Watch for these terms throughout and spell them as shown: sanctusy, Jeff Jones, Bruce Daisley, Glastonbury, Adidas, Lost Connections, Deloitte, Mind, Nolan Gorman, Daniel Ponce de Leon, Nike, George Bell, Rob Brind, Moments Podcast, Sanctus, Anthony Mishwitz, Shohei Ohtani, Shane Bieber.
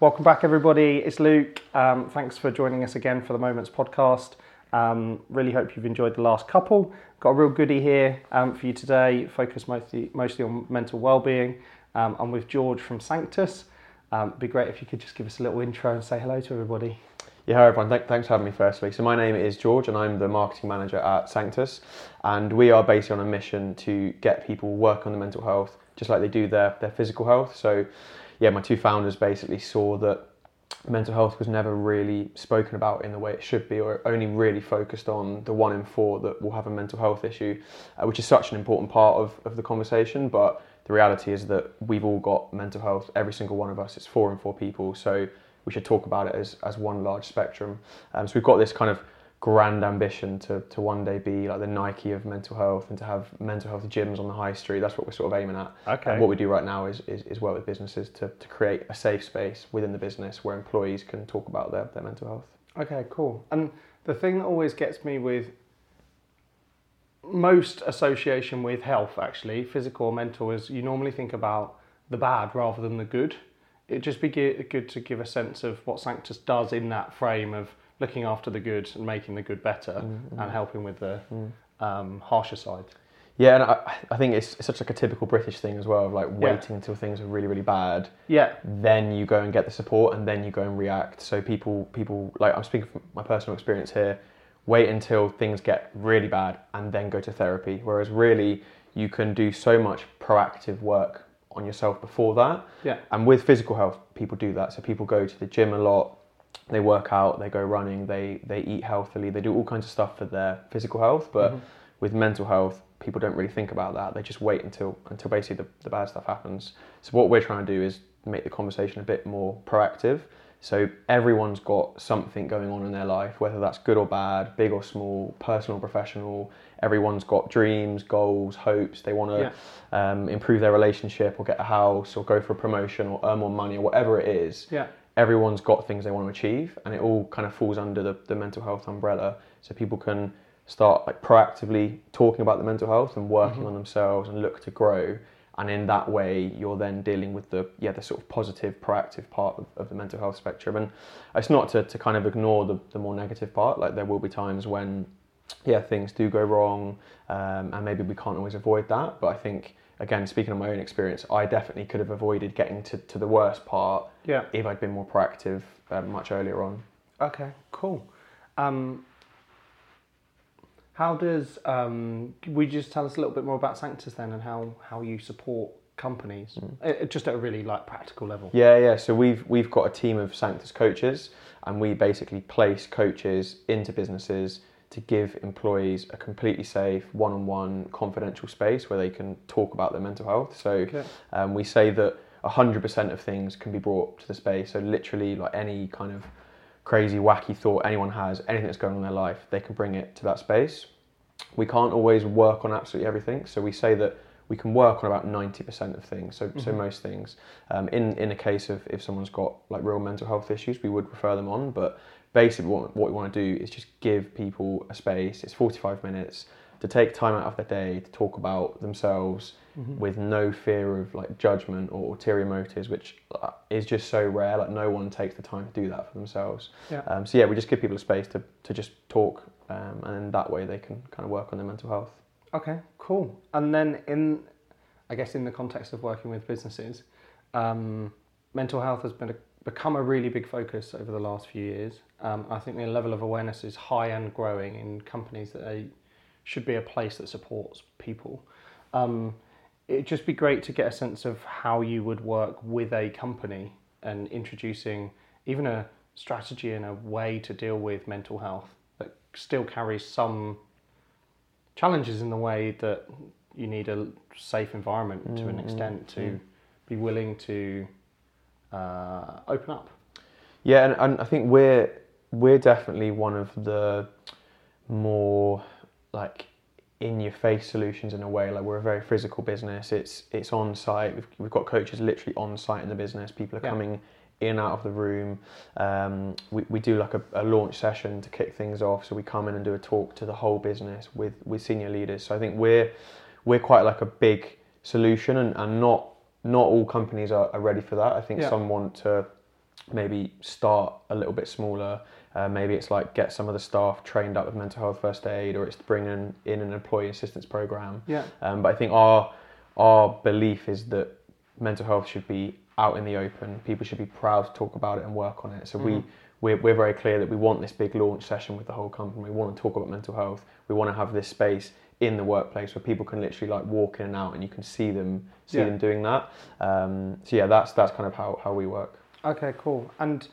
Welcome back, everybody. It's Luke. Thanks for joining us again for the Moments Podcast. Really hope you've enjoyed the last couple. Got a real goodie here for you today, focused mostly on mental well-being. I'm with George from Sanctus. It'd be great if you could just give us a little intro and say hello to everybody. Yeah, hi everyone. Thanks for having me firstly. So my name is George and I'm the marketing manager at Sanctus, and we are basically on a mission to get people work on their mental health just like they do their physical health. So yeah, my two founders basically saw that mental health was never really spoken about in the way it should be, or only really focused on the 1 in 4 that will have a mental health issue, which is such an important part of the conversation. But the reality is that we've all got mental health, every single one of us. It's 4 in 4 people, so we should talk about it as one large spectrum. So we've got this kind of grand ambition to one day be like the Nike of mental health and to have mental health gyms on the high street. That's what we're sort of aiming at. Okay. And what we do right now is work with businesses to create a safe space within the business where employees can talk about their mental health. Okay, cool. And the thing that always gets me with most association with health, actually, physical or mental, is you normally think about the bad rather than the good. It'd just be good to give a sense of what Sanctus does in that frame of looking after the good and making the good better and helping with the harsher side. Yeah, and I think it's such like a typical British thing as well, of like waiting until things are really, really bad. Yeah. Then you go and get the support and then you go and react. So people like, I'm speaking from my personal experience here, wait until things get really bad and then go to therapy. Whereas really you can do so much proactive work on yourself before that. Yeah. And with physical health, people do that. So people go to the gym a lot, they work out, they go running, they eat healthily, they do all kinds of stuff for their physical health. But with mental health, people don't really think about that. They just wait until basically the bad stuff happens. So what we're trying to do is make the conversation a bit more proactive. So everyone's got something going on in their life, whether that's good or bad, big or small, personal or professional. Everyone's got dreams, goals, hopes. They want to improve their relationship or get a house or go for a promotion or earn more money or whatever it is. Yeah. Everyone's got things they want to achieve, and it all kind of falls under the mental health umbrella. So people can start like proactively talking about the mental health and working on themselves and look to grow. And in that way, you're then dealing with the sort of positive, proactive part of the mental health spectrum. And it's not to kind of ignore the more negative part. Like there will be times when, things do go wrong, and maybe we can't always avoid that. But I think, again, speaking of my own experience, I definitely could have avoided getting to the worst part if I'd been more proactive much earlier on. Okay, cool. How does, will you just tell us a little bit more about Sanctus then, and how you support companies, just at a really like practical level? Yeah, so we've got a team of Sanctus coaches, and we basically place coaches into businesses to give employees a completely safe, one-on-one, confidential space where they can talk about their mental health. So we say that 100% of things can be brought to the space, so literally like any kind of crazy, wacky thought anyone has, anything that's going on in their life, they can bring it to that space. We can't always work on absolutely everything, so we say that we can work on about 90% of things, so most things. In a case of if someone's got like real mental health issues, we would refer them on, but basically what we want to do is just give people a space. It's 45 minutes to take time out of their day to talk about themselves with no fear of like judgment or ulterior motives, which is just so rare. Like no one takes the time to do that for themselves. Yeah. We just give people a space to just talk, and that way they can kind of work on their mental health. Okay, cool. And then in the context of working with businesses, mental health has become a really big focus over the last few years. I think the level of awareness is high and growing in companies that they should be a place that supports people. It'd just be great to get a sense of how you would work with a company and introducing even a strategy and a way to deal with mental health that still carries some challenges in the way that you need a safe environment to an extent to be willing to open up. Yeah, and I think we're definitely one of the more like in-your-face solutions in a way. Like we're a very physical business. It's on site. We've got coaches literally on site in the business. People are coming in out of the room. We do like a launch session to kick things off. So we come in and do a talk to the whole business with senior leaders. So I think we're quite like a big solution, and not all companies are ready for that. I think some want to maybe start a little bit smaller. Maybe it's like get some of the staff trained up with mental health first aid, or it's bringing in an employee assistance program. Yeah. But I think our belief is that mental health should be out in the open. People should be proud to talk about it and work on it. So we're very clear that we want this big launch session with the whole company. We want to talk about mental health. We want to have this space in the workplace where people can literally like walk in and out, and you can see them doing that. So yeah, that's kind of how we work. Okay, cool. And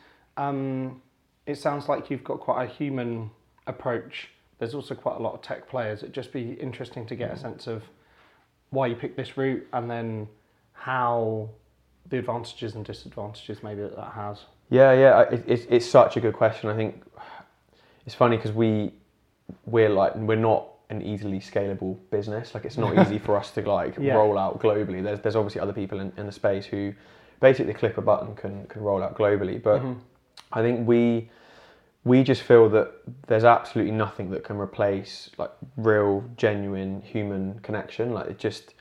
it sounds like you've got quite a human approach. There's also quite a lot of tech players. It'd just be interesting to get a sense of why you picked this route, and then how the advantages and disadvantages maybe that has. Yeah. It's such a good question. I think it's funny because we're not an easily scalable business. Like, it's not easy for us to roll out globally. There's obviously other people in the space who basically click a button can roll out globally. But I think we just feel that there's absolutely nothing that can replace like real, genuine human connection. Like, it just,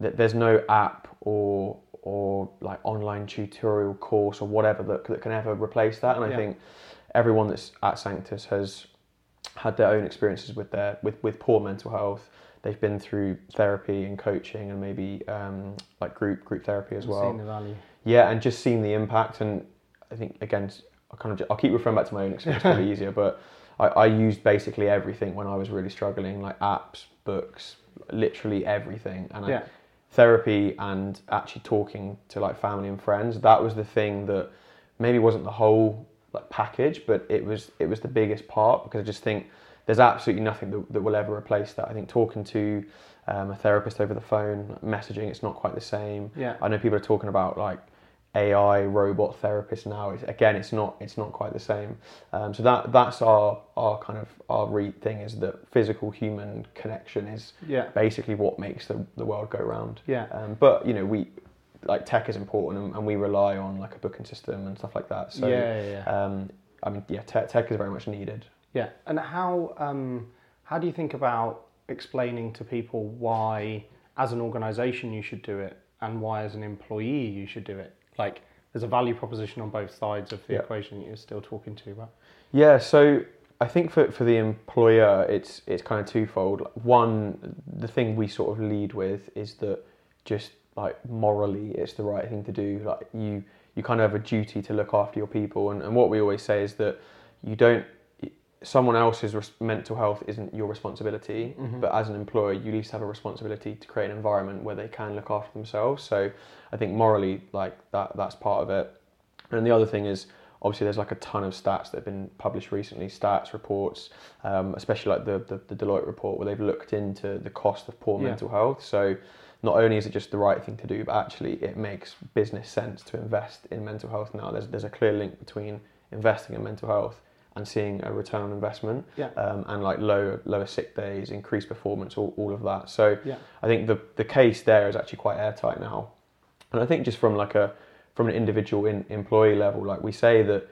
there's no app or like online tutorial course or whatever that can ever replace that. And I think everyone that's at Sanctus has had their own experiences with their poor mental health. They've been through therapy and coaching, and maybe like group therapy as well. Seen the value. Yeah, and just seen the impact. And I think again, I'll keep referring back to my own experience, probably easier. But I used basically everything when I was really struggling, like apps, books, literally everything. And therapy and actually talking to like family and friends, that was the thing that maybe wasn't the whole like package, but it was the biggest part, because I just think there's absolutely nothing that will ever replace that. I think talking to a therapist over the phone, messaging, it's not quite the same. Yeah. I know people are talking about like AI robot therapists now. It's not quite the same. So that's our kind of our thing is that physical human connection is basically what makes the world go round. Yeah. But you know, we like tech is important, and we rely on like a booking system and stuff like that. So tech is very much needed. Yeah. And how do you think about explaining to people why, as an organisation, you should do it, and why, as an employee, you should do it? Like, there's a value proposition on both sides of the equation that you're still talking to about. Yeah, so I think for the employer, it's kind of twofold. One, the thing we sort of lead with is that just like morally, it's the right thing to do. Like, you kind of have a duty to look after your people, and what we always say is that someone else's mental health isn't your responsibility, but as an employer, you at least have a responsibility to create an environment where they can look after themselves. So I think morally, like that's part of it. And the other thing is, obviously, there's like a ton of stats that have been published recently, stats, reports, especially like the Deloitte report, where they've looked into the cost of poor mental health. So not only is it just the right thing to do, but actually it makes business sense to invest in mental health now. There's a clear link between investing in mental health and seeing a return on investment, and like lower sick days, increased performance, all of that. So I think the case there is actually quite airtight now. And I think just from like an individual employee level, like we say that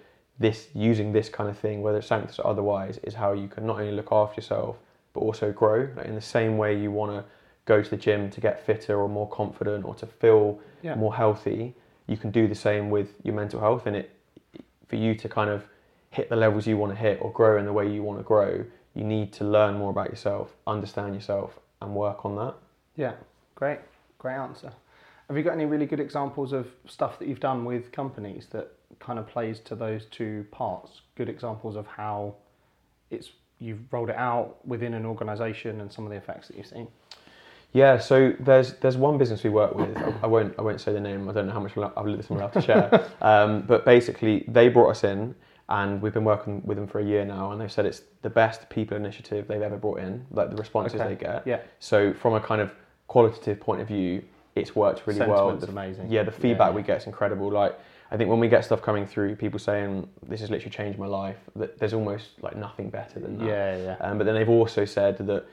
using this kind of thing, whether it's Sanctus or otherwise, is how you can not only look after yourself, but also grow. Like, in the same way you want to go to the gym to get fitter or more confident or to feel more healthy, you can do the same with your mental health. And for you to kind of hit the levels you want to hit or grow in the way you want to grow, you need to learn more about yourself, understand yourself, and work on that. Yeah, great answer. Have you got any really good examples of stuff that you've done with companies that kind of plays to those two parts? Good examples of how you've rolled it out within an organisation and some of the effects that you've seen? Yeah, so there's one business we work with. I won't say the name. I don't know how much I'm allowed to share. But basically, they brought us in, and we've been working with them for a year now, and they've said it's the best people initiative they've ever brought in, like the responses they get. Yeah. So from a kind of qualitative point of view, it's worked really well. Sentiment's amazing. Yeah, the feedback we get is incredible. Like, I think when we get stuff coming through, people saying, this has literally changed my life, that there's almost like nothing better than that. Yeah. But then they've also said that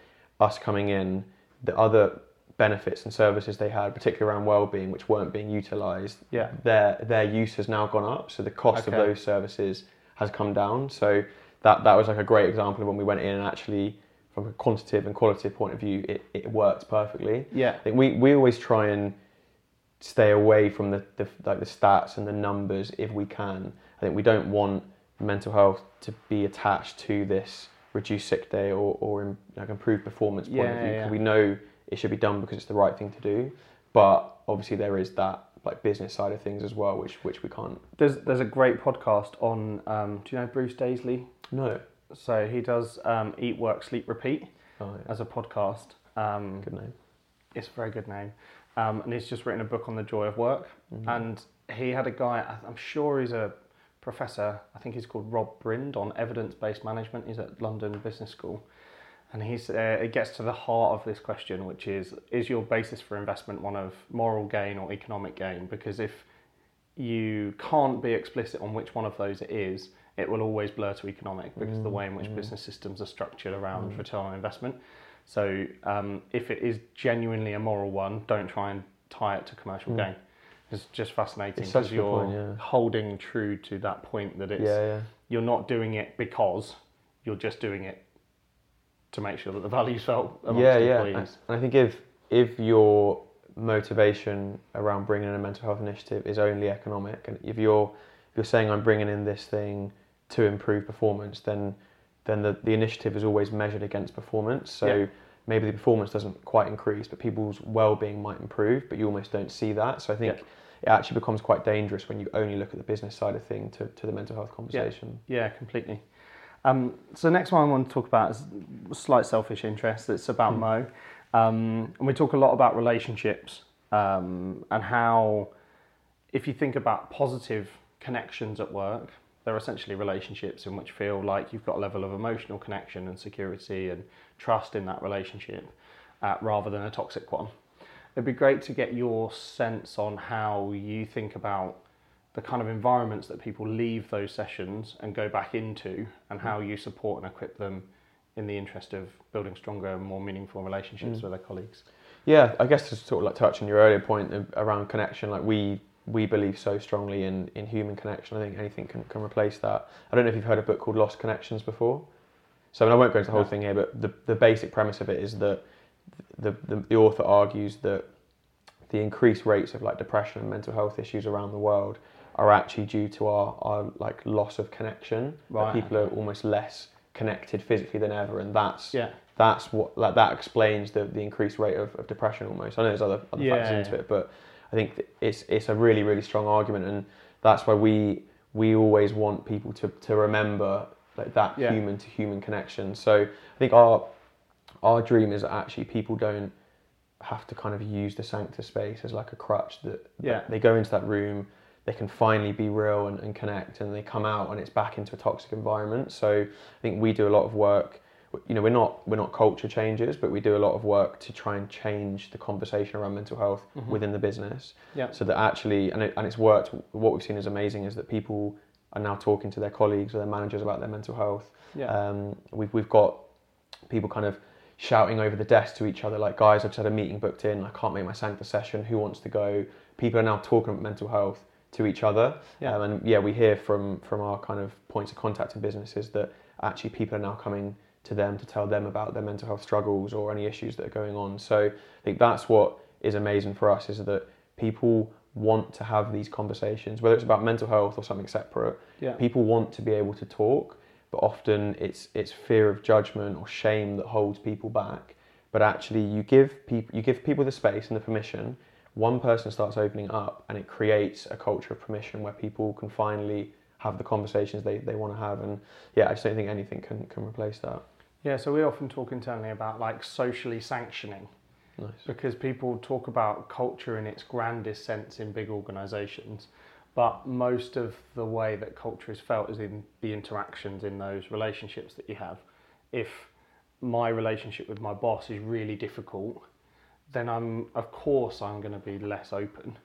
us coming in, the other benefits and services they had, particularly around wellbeing, which weren't being utilised, their use has now gone up. So the cost of those services has come down. So that was like a great example of when we went in, and actually from a quantitative and qualitative point of view, it worked perfectly. Yeah. I think we always try and stay away from the stats and the numbers if we can. I think we don't want mental health to be attached to this reduced sick day or improved performance point of view. Yeah. We know it should be done because it's the right thing to do, but obviously there is that like business side of things as well, which we can't. There's a great podcast on. Do you know Bruce Daisley? No. So he does Eat, Work, Sleep, Repeat as a podcast. Good name. It's a very good name. And he's just written a book on the joy of work. Mm-hmm. And he had a guy, I'm sure he's a professor, I think he's called Rob Brind, on evidence-based management. He's at London Business School. And it gets to the heart of this question, which is your basis for investment one of moral gain or economic gain? Because if you can't be explicit on which one of those it is, it will always blur to economic, because the way in which business systems are structured around return on investment. So if it is genuinely a moral one, don't try and tie it to commercial gain. It's just fascinating because you're holding true to that point that it's you're not doing it because, you're just doing it to make sure that the value's felt amongst employees. And I think if your motivation around bringing in a mental health initiative is only economic, and if you're saying I'm bringing in this thing to improve performance, then the initiative is always measured against performance. So maybe the performance doesn't quite increase, but people's well-being might improve, but you almost don't see that. So I think it actually becomes quite dangerous when you only look at the business side of thing to the mental health conversation. Yeah, completely. So the next one I want to talk about is slight selfish interest. It's about Mo. And we talk a lot about relationships and how, if you think about positive connections at work, they're essentially relationships in which feel like you've got a level of emotional connection and security and trust in that relationship rather than a toxic one. It'd be great to get your sense on how you think about the kind of environments that people leave those sessions and go back into, and how you support and equip them in the interest of building stronger and more meaningful relationships with their colleagues. Yeah, I guess to sort of like touch on your earlier point around connection, like we believe so strongly in human connection. I think anything can replace that. I don't know if you've heard a book called Lost Connections before. So I won't go into the whole thing here, but the basic premise of it is that the author argues that the increased rates of like depression and mental health issues around the world are actually due to our like loss of connection. Right. People are almost less connected physically than ever, and that's what like that explains the increased rate of depression almost. I know there's other factors into it, but I think it's a really, really strong argument, and that's why we always want people to remember like that human to human connection. So I think our dream is that actually people don't have to kind of use the Sanctus space as like a crutch, that they go into that room, they can finally be real and connect, and they come out and it's back into a toxic environment. So I think we do a lot of work, you know, we're not culture changers, but we do a lot of work to try and change the conversation around mental health within the business. Yeah. So that actually, and it's worked. What we've seen is amazing is that people are now talking to their colleagues or their managers about their mental health. Yeah. We've got people kind of shouting over the desk to each other, like, guys, I've just had a meeting booked in, I can't make my Sanctus session, who wants to go? People are now talking about mental health to each other. Yeah. We hear from our kind of points of contact in businesses that actually people are now coming to them to tell them about their mental health struggles or any issues that are going on. So I think that's what is amazing for us, is that people want to have these conversations, whether it's about mental health or something separate. Yeah. People want to be able to talk, but often it's fear of judgment or shame that holds people back. But actually you give people the space and the permission, one person starts opening up, and it creates a culture of permission where people can finally have the conversations they want to have. And I just don't think anything can replace that. Yeah, so we often talk internally about like socially sanctioning. Nice. Because people talk about culture in its grandest sense in big organisations, but most of the way that culture is felt is in the interactions in those relationships that you have. If my relationship with my boss is really difficult, then I'm going to be less open.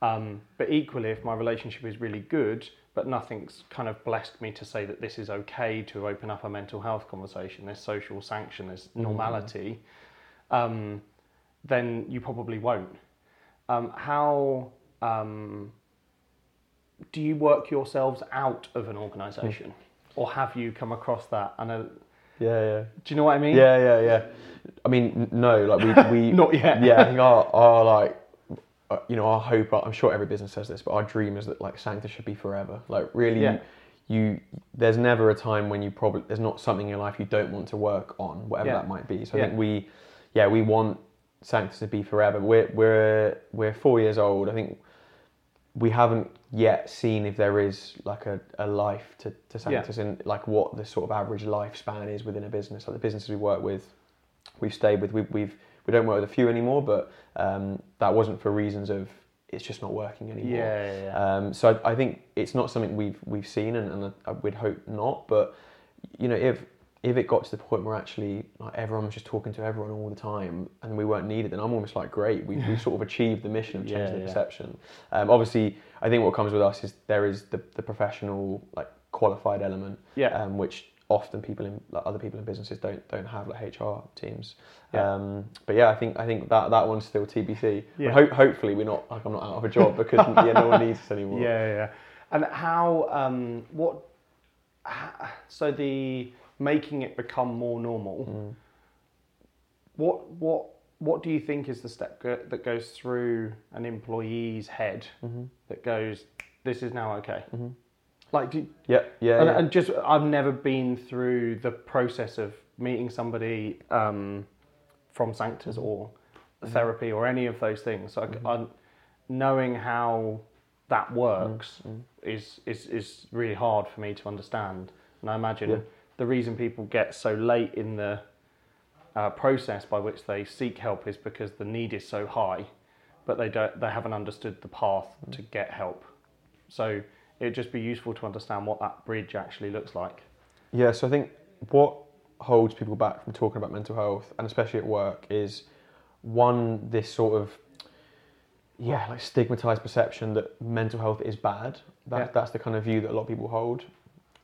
But equally, if my relationship is really good, but nothing's kind of blessed me to say that this is okay to open up a mental health conversation, there's social sanction, there's normality, then you probably won't. How do you work yourselves out of an organisation? Or have you come across that? Do you know what I mean? I mean, no, like we not yet. I think our you know, our hope, I'm sure every business says this, but our dream is that like Sanctus should be forever. Like really, there's never a time when there's not something in your life you don't want to work on, whatever that might be. So I think we want Sanctus to be forever. We're 4 years old. I think we haven't yet seen if there is like a life to Sanctus and like what the sort of average lifespan is within a business. Like the businesses we work with, we've stayed with, we don't work with a few anymore, but that wasn't for reasons of it's just not working anymore. So I think it's not something we've seen, and we'd hope not. But you know, if it got to the point where actually like everyone was just talking to everyone all the time and we weren't needed, then I'm almost like, great, we sort of achieved the mission of changing the perception. Obviously, I think what comes with us is there is the professional like qualified element, which often people in like other people in businesses don't have, like HR teams. I think that one's still TBC. Hopefully we're not like, I'm not out of a job because no one needs us anymore. And how so the making it become more normal, what do you think is the step that goes through an employee's head that goes, this is now okay? And just, I've never been through the process of meeting somebody from Sanctus or therapy or any of those things. So knowing how that works is really hard for me to understand. And I imagine the reason people get so late in the process by which they seek help is because the need is so high, but they haven't understood the path to get help. So it'd just be useful to understand what that bridge actually looks like. Yeah, so I think what holds people back from talking about mental health, and especially at work, is one, this sort of like stigmatized perception that mental health is bad. That's the kind of view that a lot of people hold.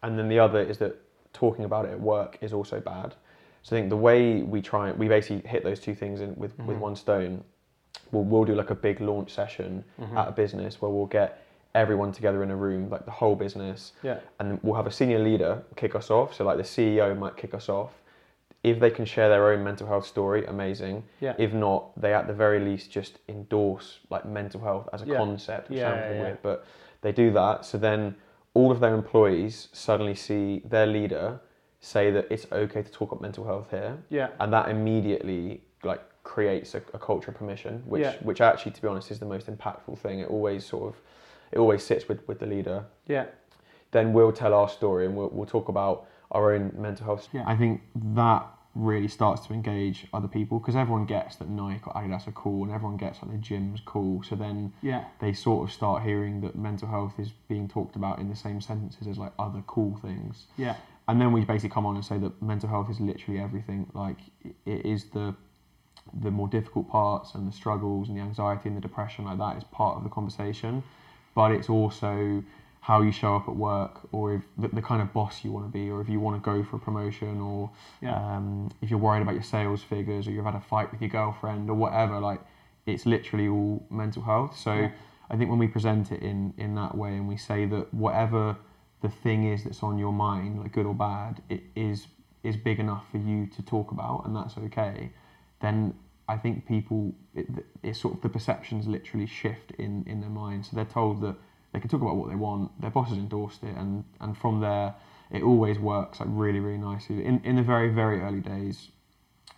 And then the other is that talking about it at work is also bad. So I think the way we basically hit those two things with one stone. We'll do like a big launch session at a business where we'll get everyone together in a room, like the whole business, and we'll have a senior leader kick us off. So like the CEO might kick us off. If they can share their own mental health story, amazing. If not, they at the very least just endorse like mental health as a concept, which sounds weird, but they do that. So then all of their employees suddenly see their leader say that it's okay to talk about mental health here, and that immediately like creates a culture of permission, which actually, to be honest, is the most impactful thing. It always sits with the leader. Then we'll tell our story and we'll talk about our own mental health story. I think that really starts to engage other people because everyone gets that Nike or Adidas are cool and everyone gets that the gym's cool. So then they sort of start hearing that mental health is being talked about in the same sentences as like other cool things. And then we basically come on and say that mental health is literally everything. Like it is the more difficult parts and the struggles and the anxiety and the depression, like that is part of the conversation. But it's also how you show up at work, or if the kind of boss you want to be, or if you want to go for a promotion, or if you're worried about your sales figures, or you've had a fight with your girlfriend, or whatever. Like, it's literally all mental health. So I think when we present it in that way, and we say that whatever the thing is that's on your mind, like good or bad, it is big enough for you to talk about, and that's okay, then I think people, it's sort of the perceptions literally shift in their mind. So they're told that they can talk about what they want, their boss has endorsed it, and from there, it always works like really, really nicely. In the very, very early days,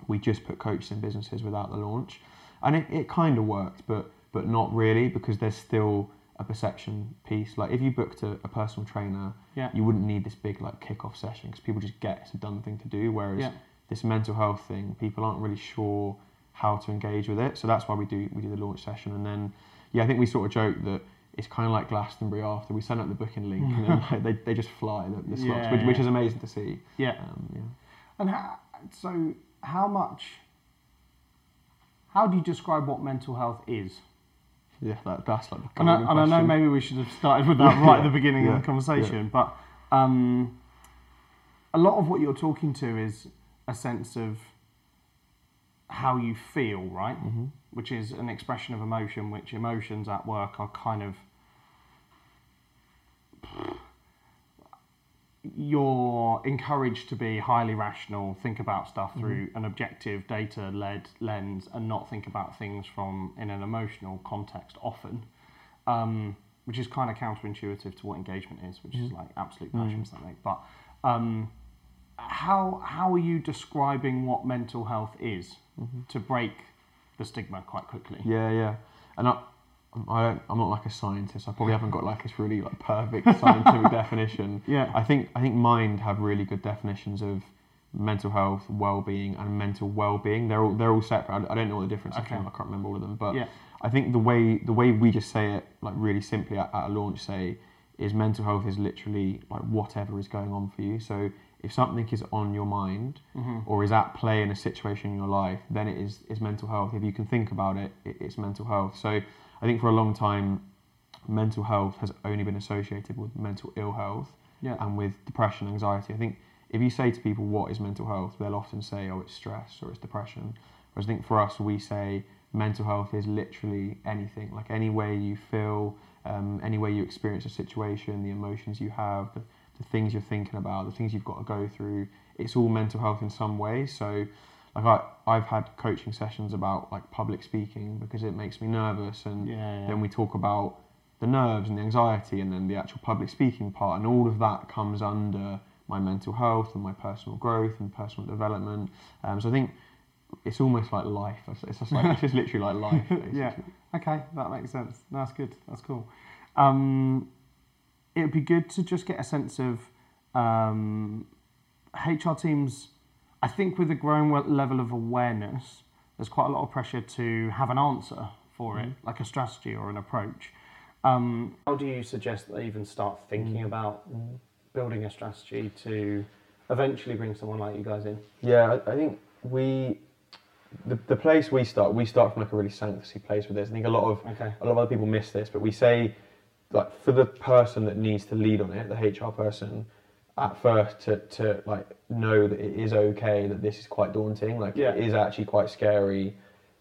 we just put coaches in businesses without the launch. And it kind of worked, but not really, because there's still a perception piece. Like if you booked a personal trainer, you wouldn't need this big like kickoff session because people just get it's a done thing to do, whereas this mental health thing, people aren't really sure how to engage with it. So that's why we do the launch session. And then I think we sort of joke that it's kind of like Glastonbury after we send out the booking link and then like, they just fly the slots, which is amazing to see. And how do you describe what mental health is? That's like the and I know maybe we should have started with that right at the beginning of the conversation, but a lot of what you're talking to is a sense of how you feel, right? Which is an expression of emotion, which emotions at work are kind of you're encouraged to be highly rational, think about stuff through an objective, data-led lens, and not think about things from in an emotional context often, which is kind of counterintuitive to what engagement is, which is like absolute passion or something. But how are you describing what mental health is to break the stigma quite quickly? Yeah. And I'm not like a scientist. I probably haven't got like this really like perfect scientific definition. Yeah. I think Mind have really good definitions of mental health, well-being, and mental well-being. They're all separate. I don't know what the difference is. Okay. I can't remember all of them. But yeah. I think the way we just say it like really simply at a launch say is mental health is literally like whatever is going on for you. So if something is on your mind or is at play in a situation in your life, then it is mental health. If you can think about it, it's mental health. So I think for a long time, mental health has only been associated with mental ill health and with depression, anxiety. I think if you say to people, what is mental health? They'll often say, oh, it's stress or it's depression. Whereas I think for us, we say mental health is literally anything, like any way you feel, any way you experience a situation, the emotions you have, the things you're thinking about, the things you've got to go through. It's all mental health in some way. So like I've had coaching sessions about like public speaking because it makes me nervous, and then we talk about the nerves and the anxiety and then the actual public speaking part, and all of that comes under my mental health and my personal growth and personal development. So I think it's almost like life. It's just literally like life. Basically. Yeah. Okay, that makes sense. That's good. That's cool. It would be good to just get a sense of HR teams. I think with the growing level of awareness, there's quite a lot of pressure to have an answer for it, like a strategy or an approach. How do you suggest that they even start thinking about building a strategy to eventually bring someone like you guys in? Yeah, I think the place we start from like a really sanctusy place with this. I think a lot of other people miss this, but we say like for the person that needs to lead on it, the HR person, at first to like know that it is okay, that this is quite daunting, like it is actually quite scary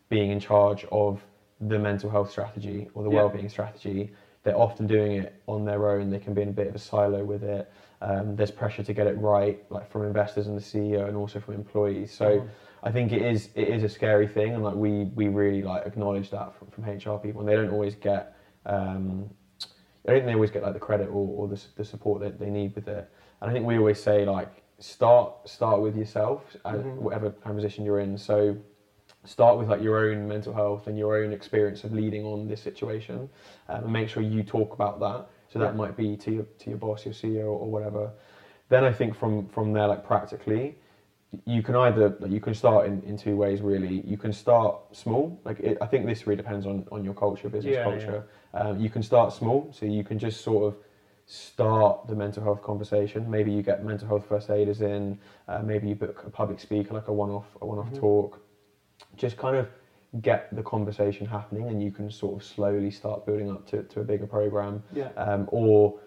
being in charge of the mental health strategy or the well-being strategy. They're often doing it on their own. They can be in a bit of a silo with it. There's pressure to get it right, like from investors and the CEO and also from employees. So I think it is a scary thing, and like we really like acknowledge that from HR people, and they don't always get I don't think they always get like the credit or the support that they need with it. And I think we always say like start with yourself, whatever kind of position you're in. So start with like your own mental health and your own experience of leading on this situation, and make sure you talk about that. So that might be to your boss, your CEO, or whatever. Then I think from there, like practically, you can start in two ways really. You can start small. Like I think this really depends on your culture, business culture. Yeah. You can start small, so you can just sort of start the mental health conversation. Maybe you get mental health first aiders in. Maybe you book a public speaker, like a one-off talk. Just kind of get the conversation happening, and you can sort of slowly start building up to a bigger program. Yeah. Or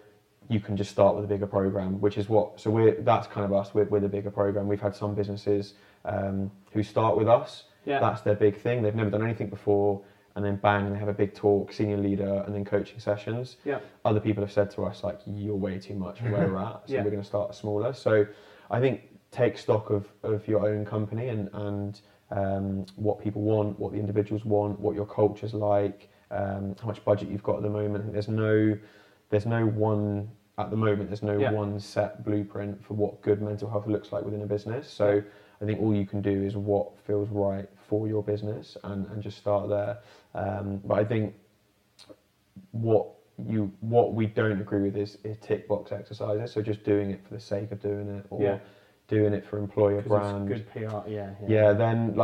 you can just start with a bigger program, which is that's kind of us. We're the bigger program. We've had some businesses who start with us. Yeah. That's their big thing. They've never done anything before, and then bang, they have a big talk, senior leader, and then coaching sessions. Yeah. Other people have said to us like, you're way too much for where we're at, so we're going to start smaller. So I think take stock of your own company and what people want, what the individuals want, what your culture's like, how much budget you've got at the moment. There's no one set blueprint for what good mental health looks like within a business. So I think all you can do is what feels right for your business and just start there. But I think what we don't agree with is tick box exercises. So just doing it for the sake of doing it, or doing it for employer brand. It's good PR,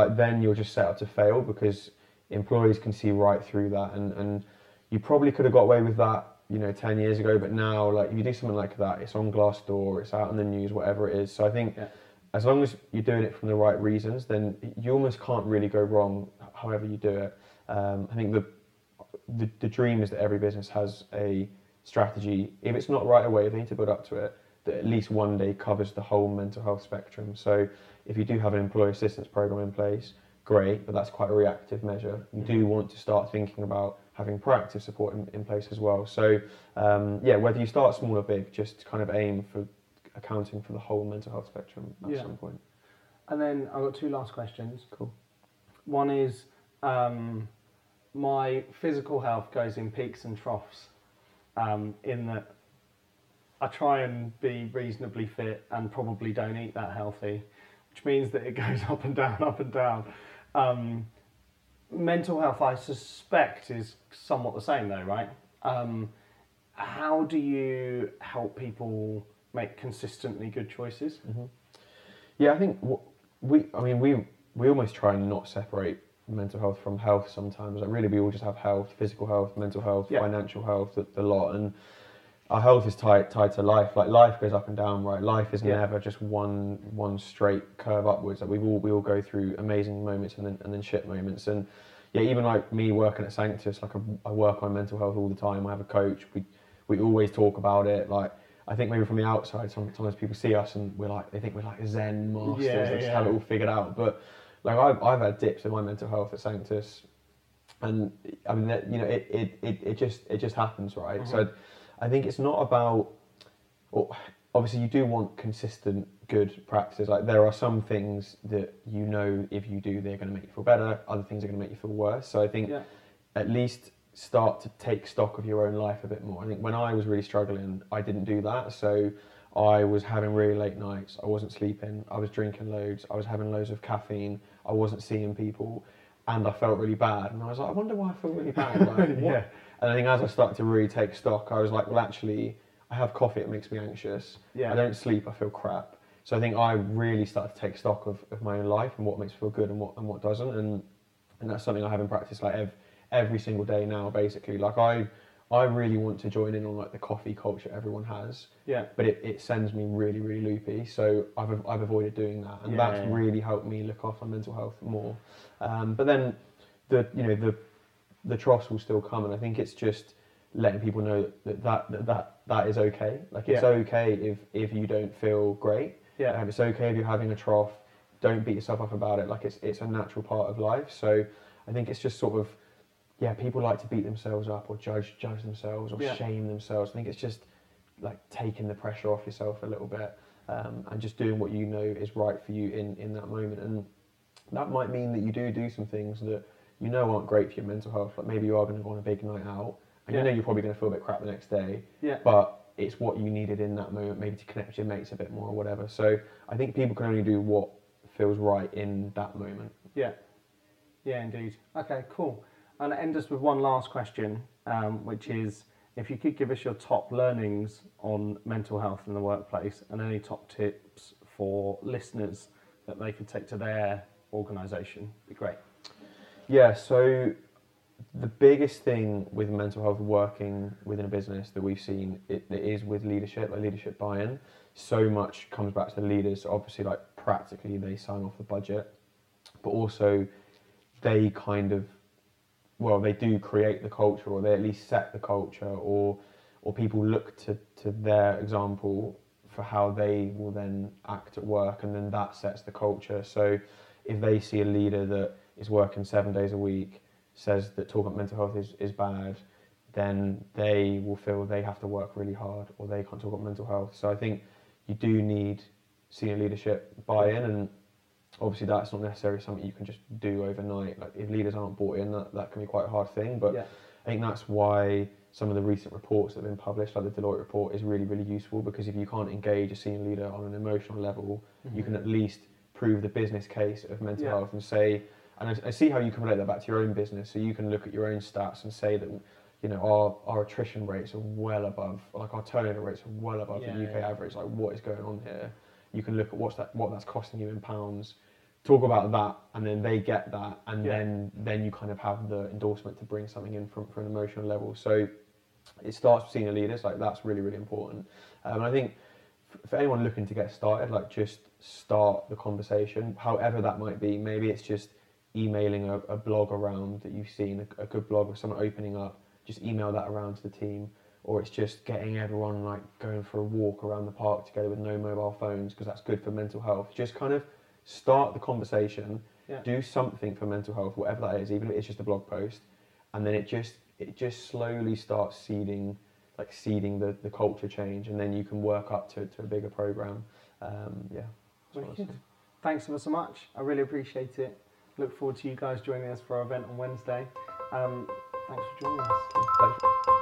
then you're just set up to fail, because employees can see right through that, and you probably could have got away with that, 10 years ago, but now like if you do something like that, it's on Glassdoor, it's out on the news, whatever it is. So I think as long as you're doing it from the right reasons, then you almost can't really go wrong however you do it. I think the dream is that every business has a strategy. If it's not right away, they need to build up to it, that at least one day covers the whole mental health spectrum. So if you do have an employee assistance program in place, great, but that's quite a reactive measure. You do want to start thinking about having proactive support in place as well. So whether you start small or big, just kind of aim for accounting for the whole mental health spectrum at some point. And then I've got two last questions. Cool. One is, my physical health goes in peaks and troughs, in that I try and be reasonably fit and probably don't eat that healthy, which means that it goes up and down, up and down. Mental health, I suspect, is somewhat the same though, right? How do you help people make consistently good choices? Mm-hmm. Yeah, I think we almost try and not separate mental health from health sometimes. Like really, we all just have health, physical health, mental health, financial health, the lot. And our health is tied to life. Like life goes up and down, right? Life is never just one straight curve upwards. Like we all go through amazing moments and then shit moments. And yeah, even like me working at Sanctus, like I work on mental health all the time. I have a coach. We always talk about it. Like, I think maybe from the outside, sometimes people see us and they think we're like Zen masters that just have it all figured out. But like I've had dips in my mental health at Sanctus, and I mean that, you know, it just happens, right? Mm-hmm. So I think it's not about. Well, obviously, you do want consistent good practices. Like there are some things that you know if you do, they're going to make you feel better. Other things are going to make you feel worse. So I think at least start to take stock of your own life a bit more. I think when I was really struggling, I didn't do that. So I was having really late nights. I wasn't sleeping. I was drinking loads. I was having loads of caffeine. I wasn't seeing people. And I felt really bad. And I was like, I wonder why I feel really bad. Like, what? And I think as I started to really take stock, I was like, well, actually, I have coffee. It makes me anxious. Yeah. I don't sleep. I feel crap. So I think I really started to take stock of my own life and what makes me feel good and what doesn't. And that's something I have in practice. Like every single day now, basically. Like I really want to join in on like the coffee culture everyone has, but it sends me really, really loopy, so I've avoided doing that, and that's really helped me look after my mental health more. But then the troughs will still come, and I think it's just letting people know that is okay. Like it's okay if you don't feel great, it's okay if you're having a trough. Don't beat yourself up about it. Like it's a natural part of life. So I think it's just sort of, people like to beat themselves up or judge themselves or shame themselves. I think it's just like taking the pressure off yourself a little bit, and just doing what you know is right for you in that moment. And that might mean that you do some things that you know aren't great for your mental health. Like maybe you are going to go on a big night out, and you know you're probably going to feel a bit crap the next day, but it's what you needed in that moment, maybe to connect with your mates a bit more or whatever. So I think people can only do what feels right in that moment. Yeah. Yeah, indeed. Okay, cool. And end us with one last question, which is, if you could give us your top learnings on mental health in the workplace and any top tips for listeners that they could take to their organisation, it'd be great. Yeah, so the biggest thing with mental health working within a business that we've seen, it is with leadership, like leadership buy-in. So much comes back to the leaders. So obviously, like practically, they sign off the budget, but also they kind of, well, they do create the culture, or they at least set the culture, or people look to their example for how they will then act at work, and then that sets the culture. So if they see a leader that is working 7 days a week, says that talking about mental health is bad, then they will feel they have to work really hard, or they can't talk about mental health. So I think you do need senior leadership buy-in, and obviously that's not necessarily something you can just do overnight. Like if leaders aren't bought in, that can be quite a hard thing. But I think that's why some of the recent reports that have been published, like the Deloitte report, is really, really useful, because if you can't engage a senior leader on an emotional level, you can at least prove the business case of mental health and say, and I see how you can relate that back to your own business. So you can look at your own stats and say that, you know, our attrition rates are well above, like our turnover rates are well above the UK average. Like what is going on here? You can look at what that's costing you in pounds, talk about that, and then they get that, and then you kind of have the endorsement to bring something in from an emotional level. So it starts with senior leaders. Like that's really, really important. And I think for anyone looking to get started, like just start the conversation, however that might be. Maybe it's just emailing a blog around that you've seen, a good blog of someone opening up, just email that around to the team. Or it's just getting everyone like going for a walk around the park together with no mobile phones, because that's good for mental health. Just kind of start the conversation, do something for mental health, whatever that is, even if it's just a blog post, and then it just slowly starts seeding like seeding the culture change, and then you can work up to a bigger program. Thanks ever so much. I really appreciate it. Look forward to you guys joining us for our event on Wednesday. Thanks for joining us. Thank you.